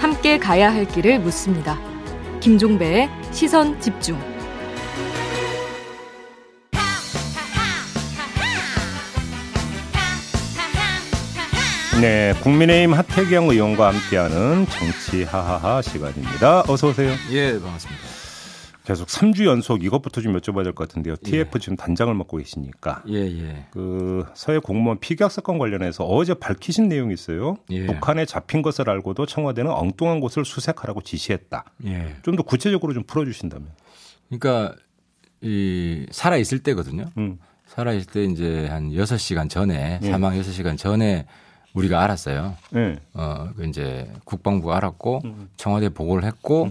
함께 가야 할 길을 묻습니다. 김종배의 시선 집중. 네, 국민의힘 하태경 의원과 함께하는 정치하하하 시간입니다. 어서 오세요. 예, 반갑습니다. 계속 3주 연속 이것부터 좀 여쭤봐야 될 것 같은데요. TF 지금 단장을 맡고 계시니까. 예. 그 서해 공무원 피격 사건 관련해서 어제 밝히신 내용이 있어요. 북한에 잡힌 것을 알고도 청와대는 엉뚱한 곳을 수색하라고 지시했다. 좀 더 구체적으로 좀 풀어주신다면. 그러니까 이 살아 있을 때거든요. 살아 있을 때 이제 한 6시간 전에 사망 6시간 전에 우리가 알았어요. 이제 국방부가 알았고 청와대 보고를 했고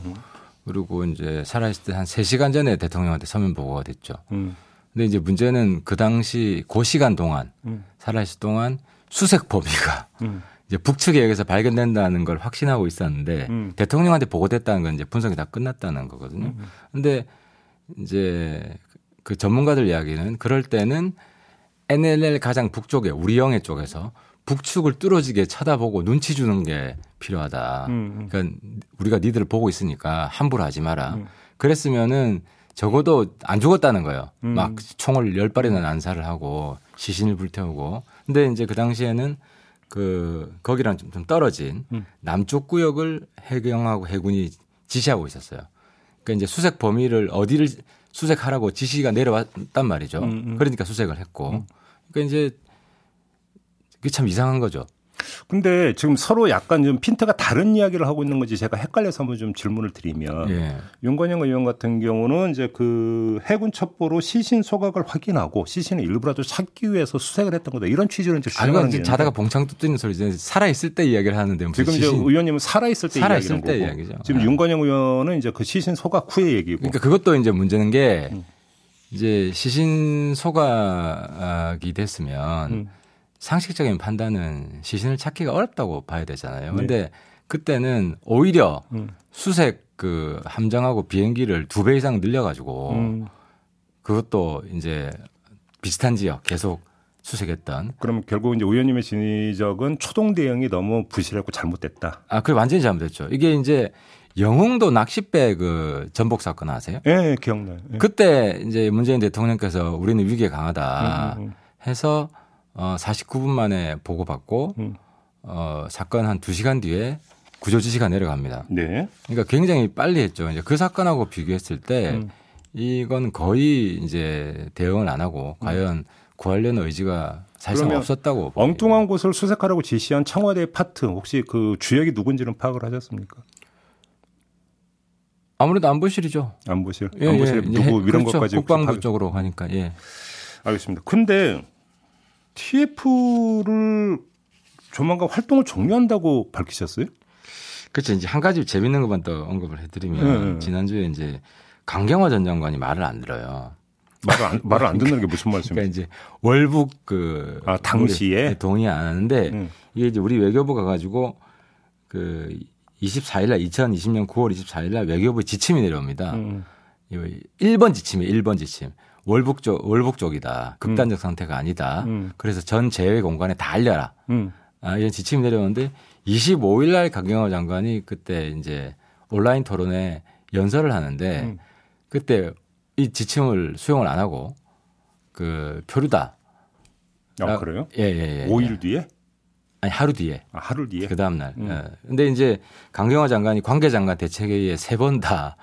그리고 이제 살아있을 때 한 3시간 전에 대통령한테 서면 보고가 됐죠. 근데 이제 문제는 그 당시 그 시간 동안 살아있을 동안 수색 범위가 이제 북측에 의해서 발견된다는 걸 확신하고 있었는데 대통령한테 보고됐다는 건 이제 분석이 다 끝났다는 거거든요. 근데 이제 그 전문가들 이야기는 그럴 때는 NLL 가장 북쪽에 우리 영해 쪽에서 북측을 뚫어지게 쳐다보고 눈치 주는 게 필요하다. 그러니까 우리가 니들을 보고 있으니까 함부로 하지 마라. 그랬으면은 적어도 안 죽었다는 거예요. 막 총을 10발이나 난사를 하고 시신을 불태우고. 근데 이제 그 당시에는 그 거기랑 좀 떨어진 남쪽 구역을 해경하고 해군이 지시하고 있었어요. 그러니까 이제 수색 범위를 어디를 수색하라고 지시가 내려왔단 말이죠. 그러니까 수색을 했고. 그러니까 이제 그게 참 이상한 거죠. 근데 지금 서로 약간 좀 핀트가 다른 이야기를 하고 있는 건지 제가 헷갈려서 한번 좀 질문을 드리면 윤건영 의원 같은 경우는 이제 그 해군 첩보로 시신 소각을 확인하고 시신을 일부라도 찾기 위해서 수색을 했던 거다 이런 취지로 이제 주장하는 게 자다가 봉창 뜯는 소리죠. 살아 있을 때 이야기를 하는데 지금 이제 의원님은 살아 있을 때 이야기죠. 지금 윤건영 의원은 이제 그 시신 소각 후의 얘기고. 그러니까 그것도 이제 문제는 게 이제 시신 소각이 됐으면. 상식적인 판단은 시신을 찾기가 어렵다고 봐야 되잖아요. 그런데 그때는 오히려 수색 그 함정하고 비행기를 2배 이상 늘려가지고 그것도 이제 비슷한 지역 계속 수색했던. 그럼 결국 이제 의원님의 지적은 초동 대응이 너무 부실했고 잘못됐다. 아, 그래 완전히 잘못됐죠. 이게 이제 영흥도 낚싯배 그 전복 사건 아세요? 예, 기억나요. 예. 그때 이제 문재인 대통령께서 우리는 위기에 강하다 해서 49분 만에 보고받고 사건 한 2시간 뒤에 구조 지시가 내려갑니다. 네. 그러니까 굉장히 빨리 했죠. 이제 그 사건하고 비교했을 때 이건 거의 이제 대응을 안 하고 과연 구하려는 의지가 사실상 없었다고. 엉뚱한 보기에요. 곳을 수색하라고 지시한 청와대의 파트 혹시 그 주역이 누군지는 파악을 하셨습니까? 아무래도 안보실이죠. 안보실. 안보실 누구 이런 것까지 국방부 쪽으로 가니까. 알겠습니다. 근데 TF를 조만간 활동을 종료한다고 밝히셨어요? 그렇죠. 이제 한 가지 재밌는 것만 더 언급을 해드리면 지난주에 이제 강경화 전 장관이 말을 안 들어요. 말을 안 듣는 게 무슨 말씀이에요? 그러니까 이제 월북 그 당시에 동의 안 하는데 이게 이제 우리 외교부가 가지고 그 2020년 9월 24일날 외교부의 지침이 내려옵니다. 1번 지침. 월북적이다. 극단적 상태가 아니다. 그래서 전 제외 공간에 다 알려라. 이런 지침이 내려오는데 25일 날 강경화 장관이 그때 이제 온라인 토론에 연설을 하는데 그때 이 지침을 수용을 안 하고 그 표류다. 아, 그래요? 예. 5일 뒤에? 아니, 하루 뒤에. 아, 하루 뒤에? 그 다음날. 근데 이제 강경화 장관이 관계장관 대책회의에 3번 다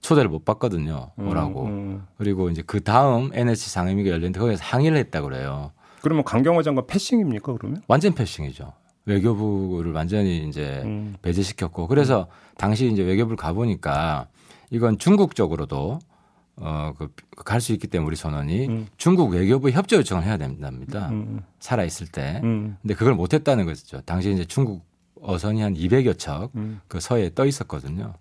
초대를 못 받거든요. 오라고. 그리고 이제 그 다음 NSC 상임위가 열렸는데 거기서 항의를 했다고 그래요. 그러면 강경화 장관 패싱입니까, 그러면? 완전 패싱이죠. 외교부를 완전히 이제 배제시켰고. 그래서 당시 이제 외교부를 가보니까 이건 중국 쪽으로도 갈 수 있기 때문에 우리 선언이 중국 외교부 협조 요청을 해야 된답니다. 살아있을 때. 근데 그걸 못했다는 거죠. 당시 이제 중국 어선이 한 200여 척 그 서해에 떠 있었거든요.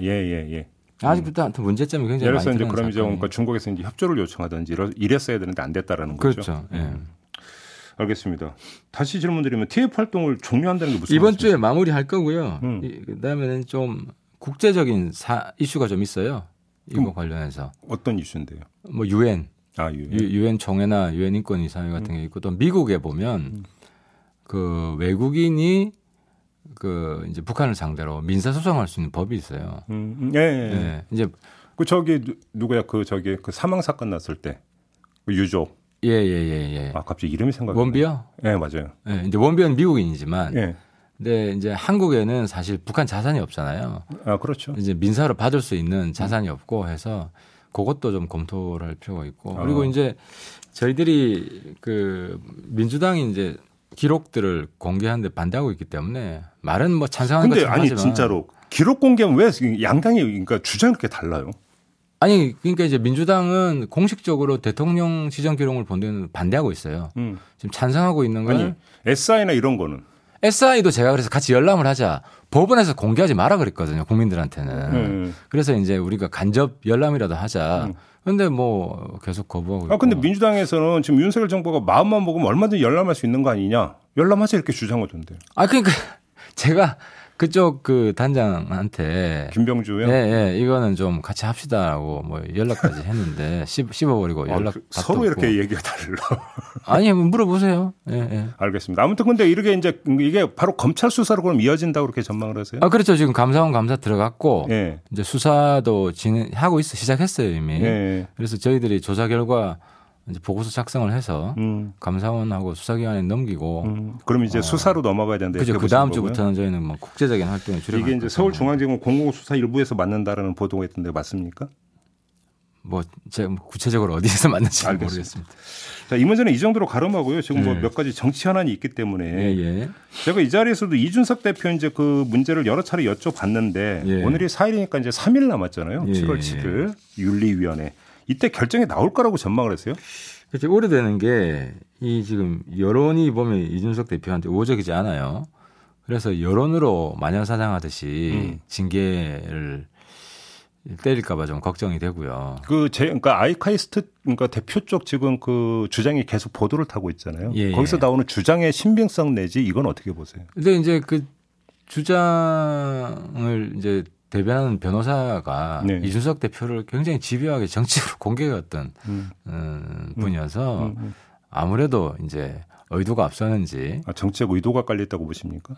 예. 아직도 아무튼 문제점이 굉장히 많이 있는 거죠. 그래서 이제 그러니까 중국에서 이제 협조를 요청하든지 이랬어야 되는데 안 됐다라는 거죠. 그렇죠. 알겠습니다. 다시 질문드리면 TF 활동을 종료한다는 게 무슨 이번 말씀이세요? 주에 마무리할 거고요. 그다음에는 좀 국제적인 이슈가 좀 있어요. 이거 관련해서 어떤 이슈인데요? 뭐 UN 총회나 UN 인권이사회 같은 게 있고 또 미국에 보면 그 외국인이 그 이제 북한을 상대로 민사 소송할 수 있는 법이 있어요. 예, 예. 예. 이제 그 저기 누구야 그 저기 그 사망 사건 났을 때 그 유조. 예. 아 갑자기 이름이 생각나네. 원비요? 예, 맞아요. 예, 이제 원비는 미국인이지만. 예. 근데 이제 한국에는 사실 북한 자산이 없잖아요. 아 그렇죠. 이제 민사로 받을 수 있는 자산이 없고 해서 그것도 좀 검토를 할 필요가 있고. 그리고 이제 저희들이 그 민주당이 이제 기록들을 공개하는데 반대하고 있기 때문에 말은 뭐 찬성하는 것처럼 하지만. 근데 아니 진짜로 기록 공개하면 왜 양당이 그러니까 주장이 그렇게 달라요? 아니 그러니까 이제 민주당은 공식적으로 대통령 시정 기록을 본 데는 반대하고 있어요. 지금 찬성하고 있는 건 아니 SI나 이런 거는. SI도 제가 그래서 같이 열람을 하자. 법원에서 공개하지 마라 그랬거든요. 국민들한테는. 그래서 이제 우리가 간접 열람이라도 하자. 그런데 뭐 계속 거부하고 있고. 아, 근데 민주당에서는 지금 윤석열 정부가 마음만 먹으면 얼마든지 열람할 수 있는 거 아니냐. 열람하자 이렇게 주장을 던데요. 아, 그러니까 제가 그쪽 그 단장한테. 김병주요? 예, 이거는 좀 같이 합시다라고 뭐 연락까지 했는데 씹어버리고 연락. 서로 이렇게 얘기가 달라. 아니, 물어보세요. 예. 알겠습니다. 아무튼 근데 이렇게 이제 이게 바로 검찰 수사로 그럼 이어진다고 그렇게 전망을 하세요? 아, 그렇죠. 지금 감사원 감사 들어갔고. 예. 이제 수사도 진행하고 시작했어요, 이미. 예. 그래서 저희들이 조사 결과 이제 보고서 작성을 해서 감사원하고 수사기관에 넘기고. 그럼 이제 수사로 넘어가야 된다. 그죠. 그 다음 주부터는 저희는 뭐 국제적인 활동에 줄여가고. 이게 이제 서울중앙지검 공공수사 일부에서 맞는다라는 보도가 있던데 맞습니까? 뭐 제가 구체적으로 어디에서 맞는지 모르겠습니다. 자, 이 문제는 이 정도로 가름하고요. 지금 뭐 몇 가지 정치 현안이 있기 때문에 제가 이 자리에서도 이준석 대표 이제 그 문제를 여러 차례 여쭤봤는데 오늘이 4일이니까 이제 3일 남았잖아요. 7월 7일 윤리위원회. 이때 결정이 나올 거라고 전망을 했어요? 그렇죠. 우려되는 게 이 지금 여론이 보면 이준석 대표한테 우호적이지 않아요. 그래서 여론으로 마녀사냥하듯이 징계를 때릴까 봐 좀 걱정이 되고요. 그러니까 아이카이스트 그러니까 대표 쪽 지금 그 주장이 계속 보도를 타고 있잖아요. 예. 거기서 나오는 주장의 신빙성 내지 이건 어떻게 보세요? 근데 이제 그 주장을 이제 대변하는 변호사가 이준석 대표를 굉장히 집요하게 정치적으로 공격했던 분이어서 아무래도 이제 의도가 앞서는지. 아, 정치적 의도가 깔렸다고 보십니까?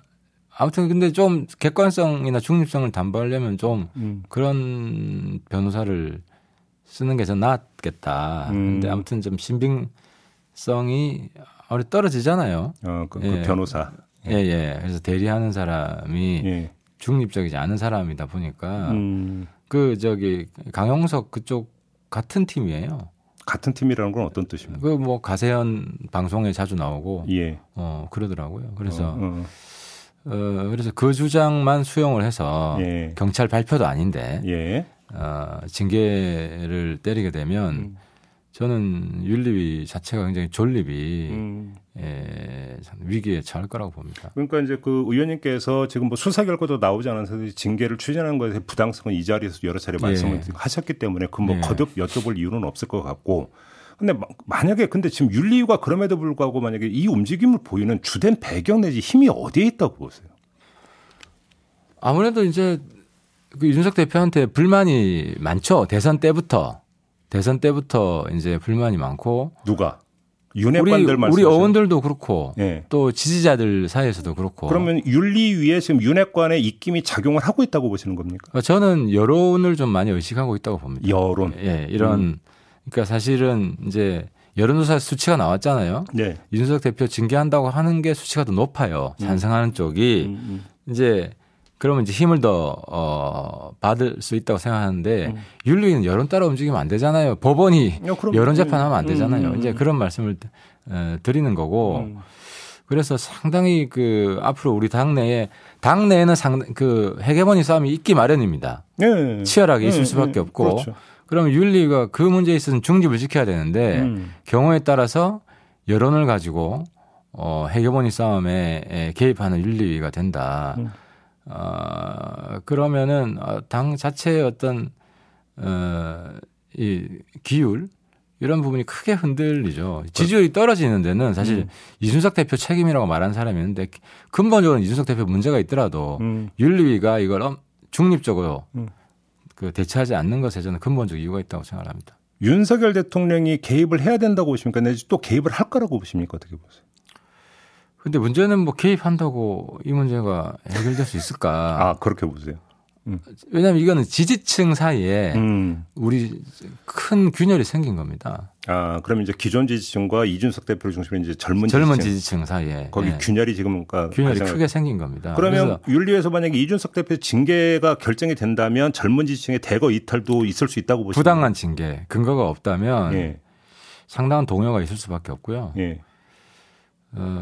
아무튼 근데 좀 객관성이나 중립성을 담보하려면 좀 그런 변호사를 쓰는 게 더 낫겠다. 근데 아무튼 좀 신빙성이 떨어지잖아요. 그 변호사. 예. 그래서 대리하는 사람이. 중립적이지 않은 사람이다 보니까 그 저기 강용석 그쪽 같은 팀이에요. 같은 팀이라는 건 어떤 뜻입니까? 그 뭐 가세현 방송에 자주 나오고 그러더라고요. 그래서 그래서 그 주장만 수용을 해서 경찰 발표도 아닌데 징계를 때리게 되면 저는 윤리위 자체가 굉장히 존립이 위기에 처할 거라고 봅니다. 그러니까 이제 그 의원님께서 지금 뭐 수사 결과도 나오지 않아서 징계를 추진하는 것에 부당성은 이 자리에서 여러 차례 말씀을 하셨기 때문에 그 뭐 거듭 여쭤볼 이유는 없을 것 같고. 근데 만약에 근데 지금 윤리위가 그럼에도 불구하고 만약에 이 움직임을 보이는 주된 배경 내지 힘이 어디에 있다고 보세요? 아무래도 이제 그 이준석 대표한테 불만이 많죠. 대선 때부터 이제 불만이 많고 누가 윤핵관들 말씀 우리 의원들도 그렇고 또 지지자들 사이에서도 그렇고 그러면 윤리위에 지금 윤핵관의 입김이 작용을 하고 있다고 보시는 겁니까? 저는 여론을 좀 많이 의식하고 있다고 봅니다. 여론 이런 그러니까 사실은 이제 여론조사 수치가 나왔잖아요. 이준석 대표 징계한다고 하는 게 수치가 더 높아요. 찬성하는 쪽이 이제. 그러면 이제 힘을 더 받을 수 있다고 생각하는데 윤리위는 여론 따라 움직이면 안 되잖아요. 법원이 여론 재판하면 안 되잖아요. 이제 그런 말씀을 드리는 거고 그래서 상당히 그 앞으로 우리 당내에는 그 헤게모니 싸움이 있기 마련입니다. 치열하게 있을 수밖에 없고 그렇죠. 그러면 윤리위가 그 문제에 있어서는 중립을 지켜야 되는데 경우에 따라서 여론을 가지고 헤게모니 싸움에 개입하는 윤리위가 된다. 그러면은 당 자체의 어떤 이 기율 이런 부분이 크게 흔들리죠. 지지율이 떨어지는 데는 사실 이준석 대표 책임이라고 말하는 사람이 있는데 근본적으로 이준석 대표 문제가 있더라도 윤리위가 이걸 중립적으로 그 대처하지 않는 것에 저는 근본적 이유가 있다고 생각합니다. 윤석열 대통령이 개입을 해야 된다고 보십니까? 내지 또 개입을 할 거라고 보십니까? 어떻게 보세요? 근데 문제는 뭐 개입한다고 이 문제가 해결될 수 있을까? 아, 그렇게 보세요. 왜냐하면 이거는 지지층 사이에 우리 큰 균열이 생긴 겁니다. 아, 그럼 이제 기존 지지층과 이준석 대표를 중심으로 이제 젊은 지지층 사이에 거기 예. 균열이 지금 균열이 크게 생긴 겁니다. 그러면 윤리위에서 만약에 이준석 대표 징계가 결정이 된다면 젊은 지지층의 대거 이탈도 있을 수 있다고 보시죠. 부당한 징계 근거가 없다면 예. 상당한 동요가 있을 수밖에 없고요. 예.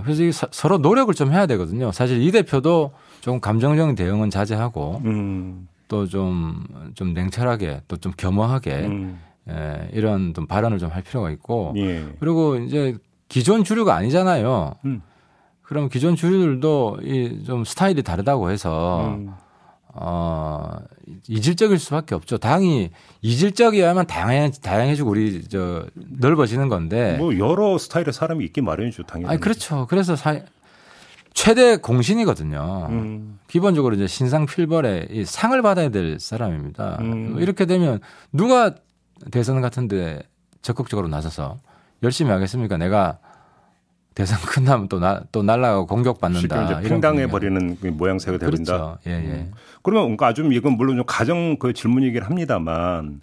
그래서 이게 서로 노력을 좀 해야 되거든요. 사실 이 대표도 조금 감정적인 대응은 자제하고 또 좀 냉철하게 또 좀 겸허하게 예, 이런 좀 발언을 좀 할 필요가 있고 예. 그리고 이제 기존 주류가 아니잖아요. 그럼 기존 주류들도 이 좀 스타일이 다르다고 해서 이질적일 수밖에 없죠. 당이 이질적이어야만 다양해지고 우리 저 넓어지는 건데. 뭐 여러 스타일의 사람이 있기 마련이죠, 당연히. 아니, 그렇죠. 그래서 최대 공신이거든요. 기본적으로 이제 신상필벌에 이 상을 받아야 될 사람입니다. 이렇게 되면 누가 대선 같은데 적극적으로 나서서 열심히 하겠습니까? 내가 대선 끝나면 또 날아가고 공격받는다. 팽당해버리는 모양새가 되어버린다. 그렇죠. 예, 예. 그러면 아주 이건 물론 좀 가정 그 질문이긴 합니다만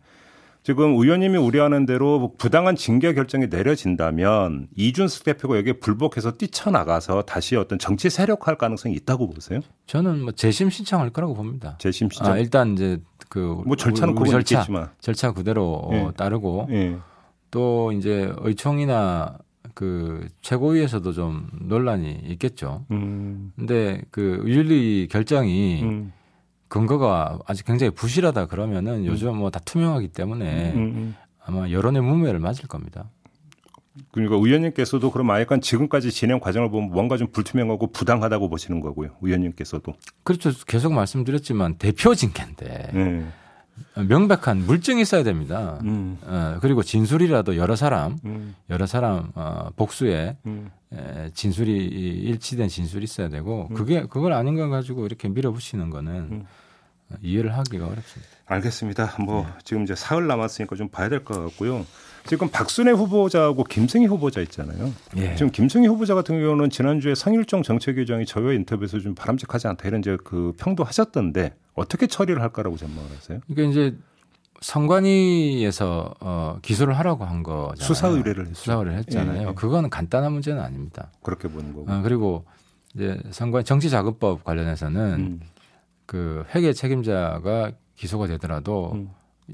지금 의원님이 우려하는 대로 부당한 징계 결정이 내려진다면 이준석 대표가 여기에 불복해서 뛰쳐나가서 다시 어떤 정치 세력화할 가능성이 있다고 보세요? 저는 뭐 재심 신청할 거라고 봅니다. 재심 신청. 아, 일단 이제 그 뭐 절차는 그건 있겠지만 절차 그대로 예. 따르고 예. 또 이제 의총이나 그 최고위에서도 좀 논란이 있겠죠. 근데 그 윤리 결정이 근거가 아직 굉장히 부실하다 그러면은 요즘 뭐 다 투명하기 때문에 아마 여론의 무매를 맞을 겁니다. 그러니까 의원님께서도 그럼 아예 지금까지 진행 과정을 보면 뭔가 좀 불투명하고 부당하다고 보시는 거고요. 의원님께서도. 그렇죠. 계속 말씀드렸지만 대표 징계인데 명백한 물증이 있어야 됩니다. 그리고 진술이라도 여러 사람 복수의 진술이 일치된 진술이 있어야 되고 그걸 아닌 건 가지고 이렇게 밀어붙이는 거는 이해를 하기가 어렵습니다. 알겠습니다. 뭐 네. 지금 이제 사흘 남았으니까 좀 봐야 될 것 같고요. 지금 박순애 후보자하고 김승희 후보자 있잖아요. 예. 지금 김승희 후보자 같은 경우는 지난주에 성일종 정책위원장이 저희와 인터뷰에서 좀 바람직하지 않다 이런 이제 그 평도하셨던데 어떻게 처리를 할까라고 전망하세요? 이게 이제 선관위에서 기소를 하라고 한 거잖아요. 수사 의뢰를 했잖아요. 예. 그건 간단한 문제는 아닙니다. 그렇게 보는 거고. 그리고 이제 선관위 정치자금법 관련해서는 그 회계 책임자가 기소가 되더라도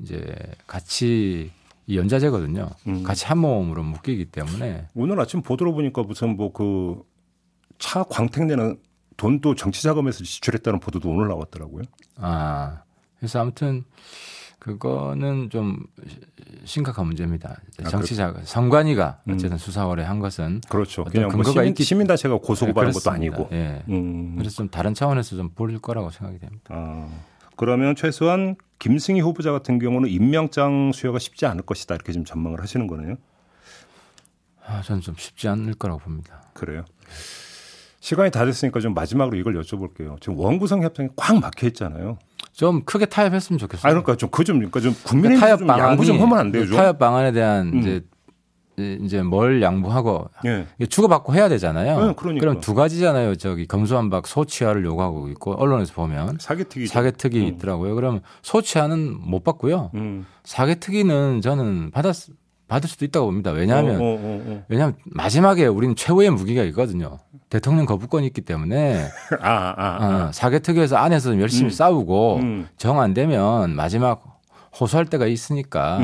이제 같이 이 연좌제거든요. 같이 한 몸으로 묶이기 때문에. 오늘 아침 보도로 보니까 무슨 뭐 그 차 광택내는 돈도 정치자금에서 지출했다는 보도도 오늘 나왔더라고요. 아, 그래서 아무튼 그거는 좀 심각한 문제입니다. 정치자금 선관위가 어쨌든 수사월에 한 것은 그렇죠. 그냥 근거가 뭐 시민단체가 고소고발한 것도 아니고. 예. 그래서 좀 다른 차원에서 좀 볼 거라고 생각이 됩니다. 아. 그러면 최소한 김승희 후보자 같은 경우는 임명장 수여가 쉽지 않을 것이다 이렇게 지금 전망을 하시는 거네요. 아, 저는 좀 쉽지 않을 거라고 봅니다. 그래요. 시간이 다 됐으니까 좀 마지막으로 이걸 여쭤볼게요. 지금 원구성 협상이 꽉 막혀 있잖아요. 좀 크게 타협했으면 좋겠어요. 아, 그러니까 좀 국민의힘 타협 좀 양보 좀 하면 안 돼요? 그 타협 방안에 대한 이제 뭘 양보하고 예. 주고받고 해야 되잖아요. 예, 그러니까. 그럼 두 가지잖아요. 저기 검수완박 소취하를 요구하고 있고 언론에서 보면 사개특위 있더라고요. 그럼 소취하는 못 받고요. 사개특위는 저는 받을 수도 있다고 봅니다. 왜냐하면 마지막에 우리는 최후의 무기가 있거든요. 대통령 거부권이 있기 때문에 사개특위에서 안에서 좀 열심히 싸우고 정 안 되면 마지막 호소할 때가 있으니까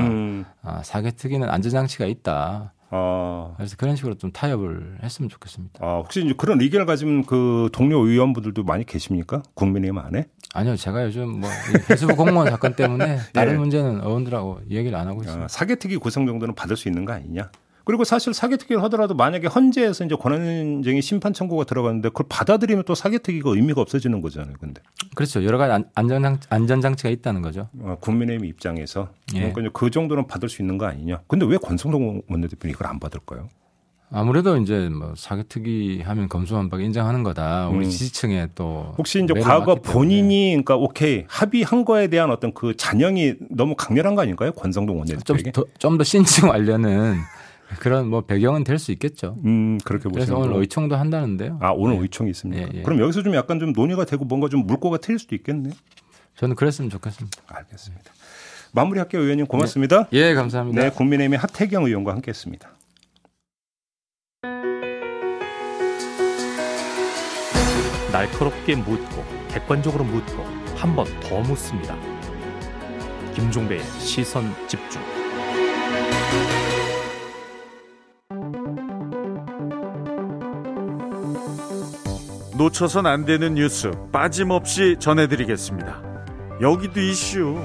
사개특위는 안전장치가 있다. 아. 그래서 그런 식으로 좀 타협을 했으면 좋겠습니다. 아, 혹시 이제 그런 의견을 가진 그 동료 의원분들도 많이 계십니까? 국민의힘 안에? 아니요. 제가 요즘 뭐 해수부 공무원 사건 때문에 다른 예. 문제는 의원들하고 얘기를 안 하고 있습니다. 아, 사개특위 구성 정도는 받을 수 있는 거 아니냐? 그리고 사실 사개특위를 하더라도 만약에 헌재에서 이제 권한쟁의 심판 청구가 들어갔는데 그걸 받아들이면 또 사개특위가 의미가 없어지는 거잖아요. 근데 그렇죠. 여러 가지 안전장치가 있다는 거죠. 아, 국민의힘 입장에서 예. 그러니까 그 정도는 받을 수 있는 거 아니냐. 근데 왜 권성동 원내대표는 이걸 안 받을까요? 아무래도 이제 뭐 사개특위 하면 검수완박 인정하는 거다. 우리 지지층에 또 혹시 이제 과거 본인이 그러니까 오케이 합의한 거에 대한 어떤 그 잔영이 너무 강렬한 거 아닌가요? 권성동 원내대표에게 좀 더 신증 완료는 그런 뭐 배경은 될 수 있겠죠. 그렇게 보시면. 그래서 오늘 거. 의총도 한다는데요. 아, 오늘 네. 의총이 있습니까? 예, 예. 그럼 여기서 좀 약간 좀 논의가 되고 뭔가 좀 물꼬가 트일 수도 있겠네. 저는 그랬으면 좋겠습니다. 알겠습니다. 마무리할게요, 의원님. 고맙습니다. 네. 예, 감사합니다. 네, 국민의힘의 하태경 의원과 함께했습니다. 날카롭게 묻고 객관적으로 묻고 한 번 더 묻습니다. 김종배의 시선 집중. 놓쳐선 안 되는 뉴스 빠짐없이 전해드리겠습니다. 여기도 이슈.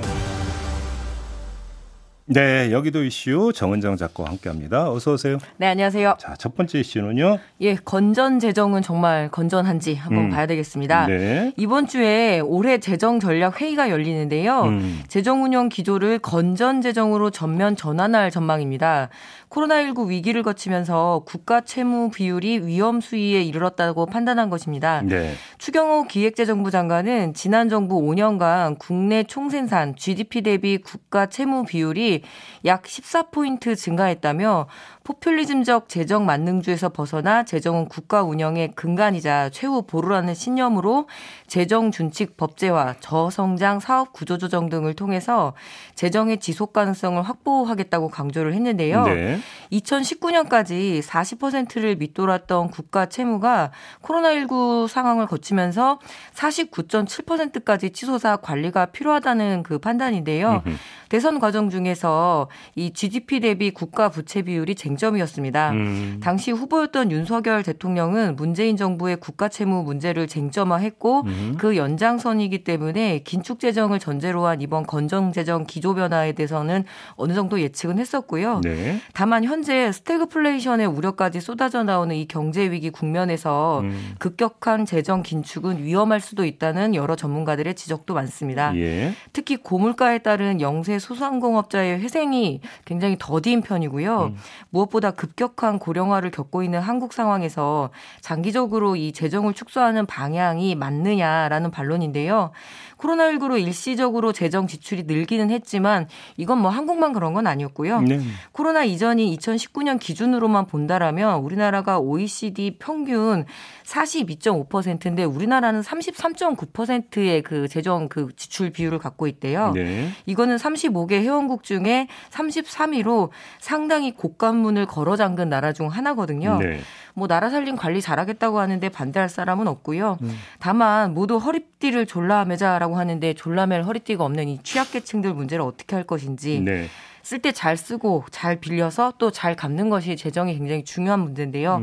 네, 여기도 이슈 정은정 작가와 함께합니다. 어서 오세요. 네, 안녕하세요. 자, 첫 번째 이슈는요. 예, 건전 재정은 정말 건전한지 한번 봐야 되겠습니다. 네. 이번 주에 올해 재정 전략 회의가 열리는데요. 재정 운영 기조를 건전 재정으로 전면 전환할 전망입니다. 코로나19 위기를 거치면서 국가 채무 비율이 위험 수위에 이르렀다고 판단한 것입니다. 네. 추경호 기획재정부 장관은 지난 정부 5년간 국내 총생산 GDP 대비 국가 채무 비율이 약 14포인트 증가했다며 포퓰리즘적 재정 만능주에서 벗어나 재정은 국가 운영의 근간이자 최후 보루라는 신념으로 재정 준칙 법제화, 저성장 사업 구조조정 등을 통해서 재정의 지속 가능성을 확보하겠다고 강조를 했는데요. 네. 2019년까지 40%를 밑돌았던 국가 채무가 코로나19 상황을 거치면서 49.7%까지 치솟아 관리가 필요하다는 그 판단인데요. 대선 과정 중에서 이 GDP 대비 국가 부채 비율이 쟁점이었습니다. 당시 후보였던 윤석열 대통령은 문재인 정부의 국가 채무 문제를 쟁점화했고 그 연장선이기 때문에 긴축 재정을 전제로 한 이번 건전 재정 기조 변화에 대해서는 어느 정도 예측은 했었고요. 네. 다만 현재 스태그플레이션의 우려까지 쏟아져 나오는 이 경제 위기 국면에서 급격한 재정 긴축은 위험할 수도 있다는 여러 전문가들의 지적도 많습니다. 예. 특히 고물가에 따른 영세 소상공업자의 회생이 굉장히 더딘 편이고요. 무엇보다 급격한 고령화를 겪고 있는 한국 상황에서 장기적으로 이 재정을 축소하는 방향이 맞느냐라는 반론인데요. 코로나19로 일시적으로 재정 지출이 늘기는 했지만 이건 뭐 한국만 그런 건 아니었고요. 네. 코로나 이전인 2019년 기준으로만 본다라면 우리나라가 OECD 평균 42.5%인데 우리나라는 33.9%의 그 재정 그 지출 비율을 갖고 있대요. 네. 이거는 35개 회원국 중에 33위로 상당히 고관문을 걸어 잠근 나라 중 하나거든요. 네. 뭐 나라 살림 관리 잘하겠다고 하는데 반대할 사람은 없고요. 다만 모두 허리띠를 졸라매자라고 하는데 졸라맬 허리띠가 없는 이 취약계층들 문제를 어떻게 할 것인지. 네. 쓸 때 잘 쓰고 잘 빌려서 또 잘 갚는 것이 재정이 굉장히 중요한 문제인데요.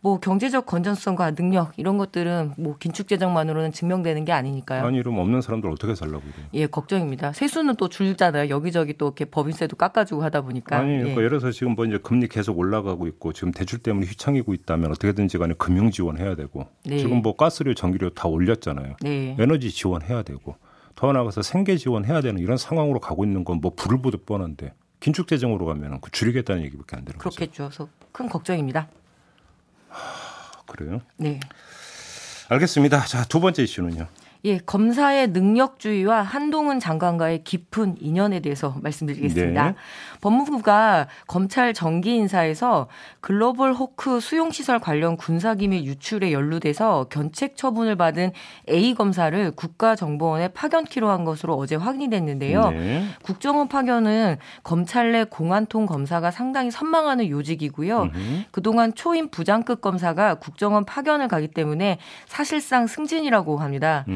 뭐 경제적 건전성과 능력 이런 것들은 뭐 긴축 재정만으로는 증명되는 게 아니니까요. 아니 그럼 없는 사람들 어떻게 살라고 그래요? 예, 걱정입니다. 세수는 또 줄잖아요. 여기저기 또 이렇게 법인세도 깎아주고 하다 보니까. 아니 그러니까 예. 예를 들어서 지금 뭐 이제 금리 계속 올라가고 있고 지금 대출 때문에 휘청이고 있다면 어떻게든지 간에 금융 지원해야 되고 네. 지금 뭐 가스료, 전기료 다 올렸잖아요. 네. 에너지 지원해야 되고. 더 나가서 생계 지원해야 되는 이런 상황으로 가고 있는 건 뭐 불을 보듯 뻔한데 긴축 재정으로 가면 그 줄이겠다는 얘기밖에 안 되는 거죠. 그렇겠죠. 그래서 큰 걱정입니다. 하, 그래요? 네. 알겠습니다. 자, 두 번째 이슈는요. 예, 검사의 능력주의와 한동훈 장관과의 깊은 인연에 대해서 말씀드리겠습니다. 네. 법무부가 검찰 정기 인사에서 글로벌 호크 수용시설 관련 군사기밀 유출에 연루돼서 견책 처분을 받은 A 검사를 국가정보원에 파견키로 한 것으로 어제 확인이 됐는데요. 네. 국정원 파견은 검찰 내 공안통 검사가 상당히 선망하는 요직이고요. 그동안 초임 부장급 검사가 국정원 파견을 가기 때문에 사실상 승진이라고 합니다.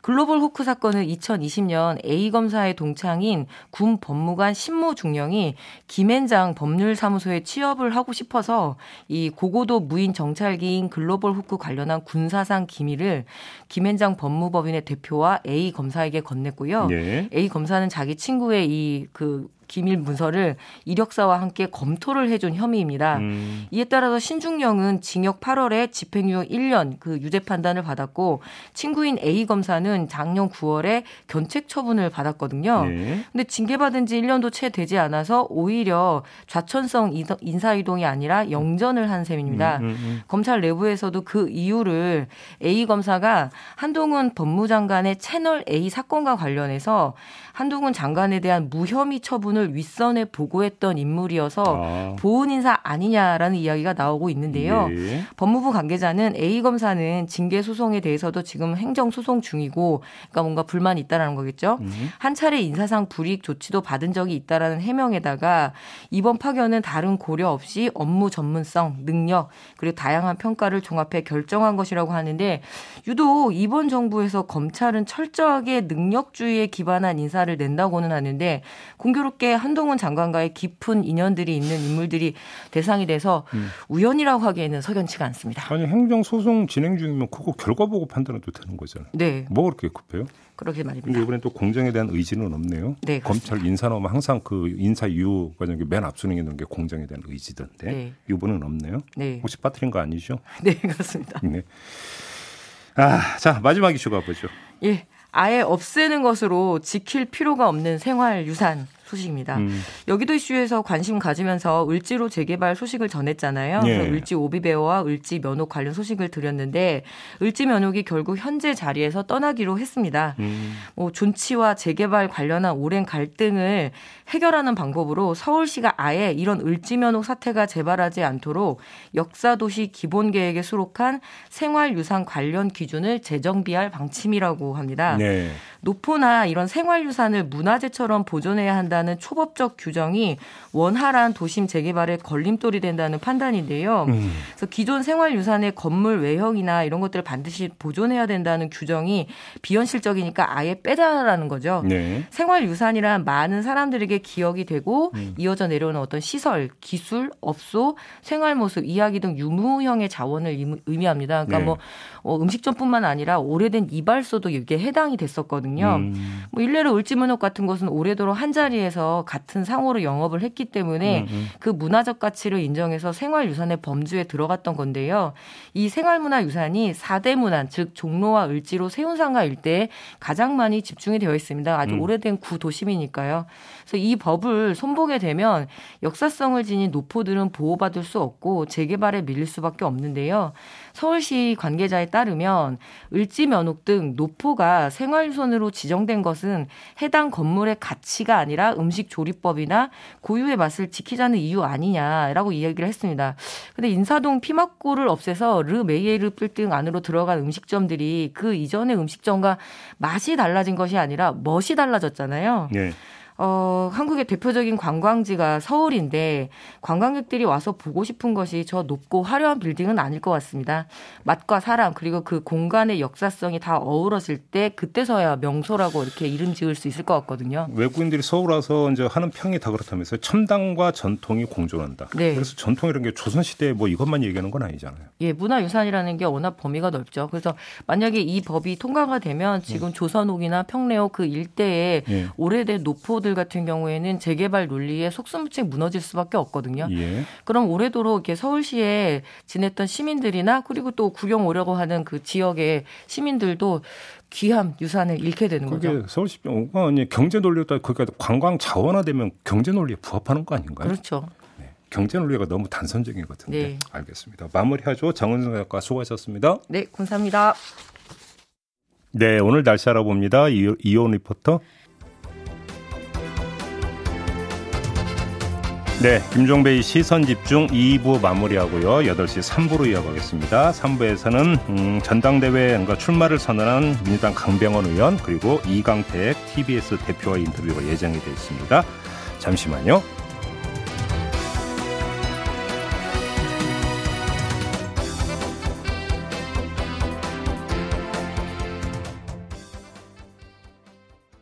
글로벌 호크 사건은 2020년 A검사의 동창인 군 법무관 신모 중령이 김앤장 법률사무소에 취업을 하고 싶어서 이 고고도 무인 정찰기인 글로벌 호크 관련한 군사상 기밀을 김앤장 법무법인의 대표와 A검사에게 건넸고요. 네. A검사는 자기 친구의 이 그 기밀 문서를 이력서와 함께 검토를 해준 혐의입니다. 이에 따라서 신중령은 징역 8월에 집행유예 1년 그 유죄 판단을 받았고 친구인 A 검사는 작년 9월에 견책 처분을 받았거든요. 그런데 네. 징계받은 지 1년도 채 되지 않아서 오히려 좌천성 인사이동이 아니라 영전을 한 셈입니다. 검찰 내부에서도 그 이유를 A 검사가 한동훈 법무장관의 채널A 사건과 관련해서 한동훈 장관에 대한 무혐의 처분을 사건을 윗선에 보고했던 인물이어서 보훈 인사 아니냐라는 이야기가 나오고 있는데요. 예. 법무부 관계자는 A 검사는 징계 소송에 대해서도 지금 행정 소송 중이고, 그러니까 뭔가 불만이 있다라는 거겠죠. 한 차례 인사상 불이익 조치도 받은 적이 있다라는 해명에다가 이번 파견은 다른 고려 없이 업무 전문성, 능력 그리고 다양한 평가를 종합해 결정한 것이라고 하는데, 유독 이번 정부에서 검찰은 철저하게 능력주의에 기반한 인사를 낸다고는 하는데 공교롭게 한동훈 장관과의 깊은 인연들이 있는 인물들이 대상이 돼서 우연이라고 하기에는 석연치가 않습니다. 아니, 행정소송 진행 중이면 그거 결과 보고 판단해도 되는 거잖아요. 네. 뭐 그렇게 급해요? 그렇게 말입니다. 이번엔 또 공정에 대한 의지는 없네요. 네, 검찰 인사는 항상 그 인사 유효 과정에 맨 앞순위에 있는 게 공정에 대한 의지던데 네. 이번은 없네요. 네. 혹시 빠뜨린 거 아니죠? 네, 그렇습니다. 네. 아, 자, 마지막 이슈 가보죠. 예, 아예 없애는 것으로 지킬 필요가 없는 생활유산 소식입니다. 여기도 이슈에서 관심 가지면서 을지로 재개발 소식을 전했잖아요. 예. 그래서 을지 오비베어와 을지면옥 관련 소식을 드렸는데 을지면옥이 결국 현재 자리에서 떠나기로 했습니다. 뭐 존치와 재개발 관련한 오랜 갈등을 해결하는 방법으로 서울시가 아예 이런 을지면옥 사태가 재발하지 않도록 역사도시 기본계획에 수록한 생활유산 관련 기준을 재정비할 방침이라고 합니다. 네. 노포나 이런 생활유산을 문화재처럼 보존해야 한다는 초법적 규정이 원활한 도심 재개발에 걸림돌이 된다는 판단인데요. 그래서 기존 생활유산의 건물 외형이나 이런 것들을 반드시 보존해야 된다는 규정이 비현실적이니까 아예 빼자라는 거죠. 네. 생활유산이란 많은 사람들에게 기억이 되고 이어져 내려오는 어떤 시설, 기술, 업소, 생활모습, 이야기 등 유무형의 자원을 의미합니다. 그러니까 네. 음식점뿐만 아니라 오래된 이발소도 이게 해당이 됐었거든요. 뭐 일례로 을지면옥 같은 곳은 오래도록 한 자리에서 같은 상호로 영업을 했기 때문에 그 문화적 가치를 인정해서 생활유산의 범주에 들어갔던 건데요. 이 생활문화유산이 4대 문안, 즉 종로와 을지로 세운상가 일대에 가장 많이 집중이 되어 있습니다. 아주 오래된 구도심이니까요. 그래서 이 법을 손보게 되면 역사성을 지닌 노포들은 보호받을 수 없고 재개발에 밀릴 수밖에 없는데요. 서울시 관계자에 따르면 을지면옥 등 노포가 생활유산으로 지정된 것은 해당 건물의 가치가 아니라 음식조리법이나 고유의 맛을 지키자는 이유 아니냐라고 이야기를 했습니다. 그런데 인사동 피막골을 없애서 르메이에르 빌딩 안으로 들어간 음식점들이 그 이전의 음식점과 맛이 달라진 것이 아니라 멋이 달라졌잖아요. 네. 한국의 대표적인 관광지가 서울인데 관광객들이 와서 보고 싶은 것이 저 높고 화려한 빌딩은 아닐 것 같습니다. 맛과 사람 그리고 그 공간의 역사성이 다 어우러질 때 그때서야 명소라고 이렇게 이름 지을 수 있을 것 같거든요. 외국인들이 서울 와서 이제 하는 평이 다 그렇다면서요. 첨단과 전통이 공존한다. 네. 그래서 전통이라는 게 조선시대 뭐 이것만 얘기하는 건 아니잖아요. 예, 문화유산이라는 게 워낙 범위가 넓죠. 그래서 만약에 이 법이 통과가 되면 지금 조선옥이나 평래옥 그 일대에 오래된 노포 들 같은 경우에는 재개발 논리에 속수무책 무너질 수밖에 없거든요. 예. 그럼 오래도록 이렇게 서울시에 지냈던 시민들이나 그리고 또 구경 오려고 하는 그 지역의 시민들도 귀한 유산을 잃게 되는 거죠. 서울시 경제 논리였다. 그러니까 관광 자원화되면 경제 논리에 부합하는 거 아닌가요? 그렇죠. 네. 경제 논리가 너무 단선적인 것 같은데. 네. 알겠습니다. 마무리하죠. 정은정 작가 수고하셨습니다. 네, 감사합니다. 네, 오늘 날씨 알아봅니다. 이온 리포터. 네, 김종배의 시선집중 2부 마무리하고요. 8시 3부로 이어가겠습니다. 3부에서는 전당대회 출마를 선언한 민주당 강병원 의원 그리고 이강택 TBS 대표와 인터뷰가 예정이 되어 있습니다. 잠시만요.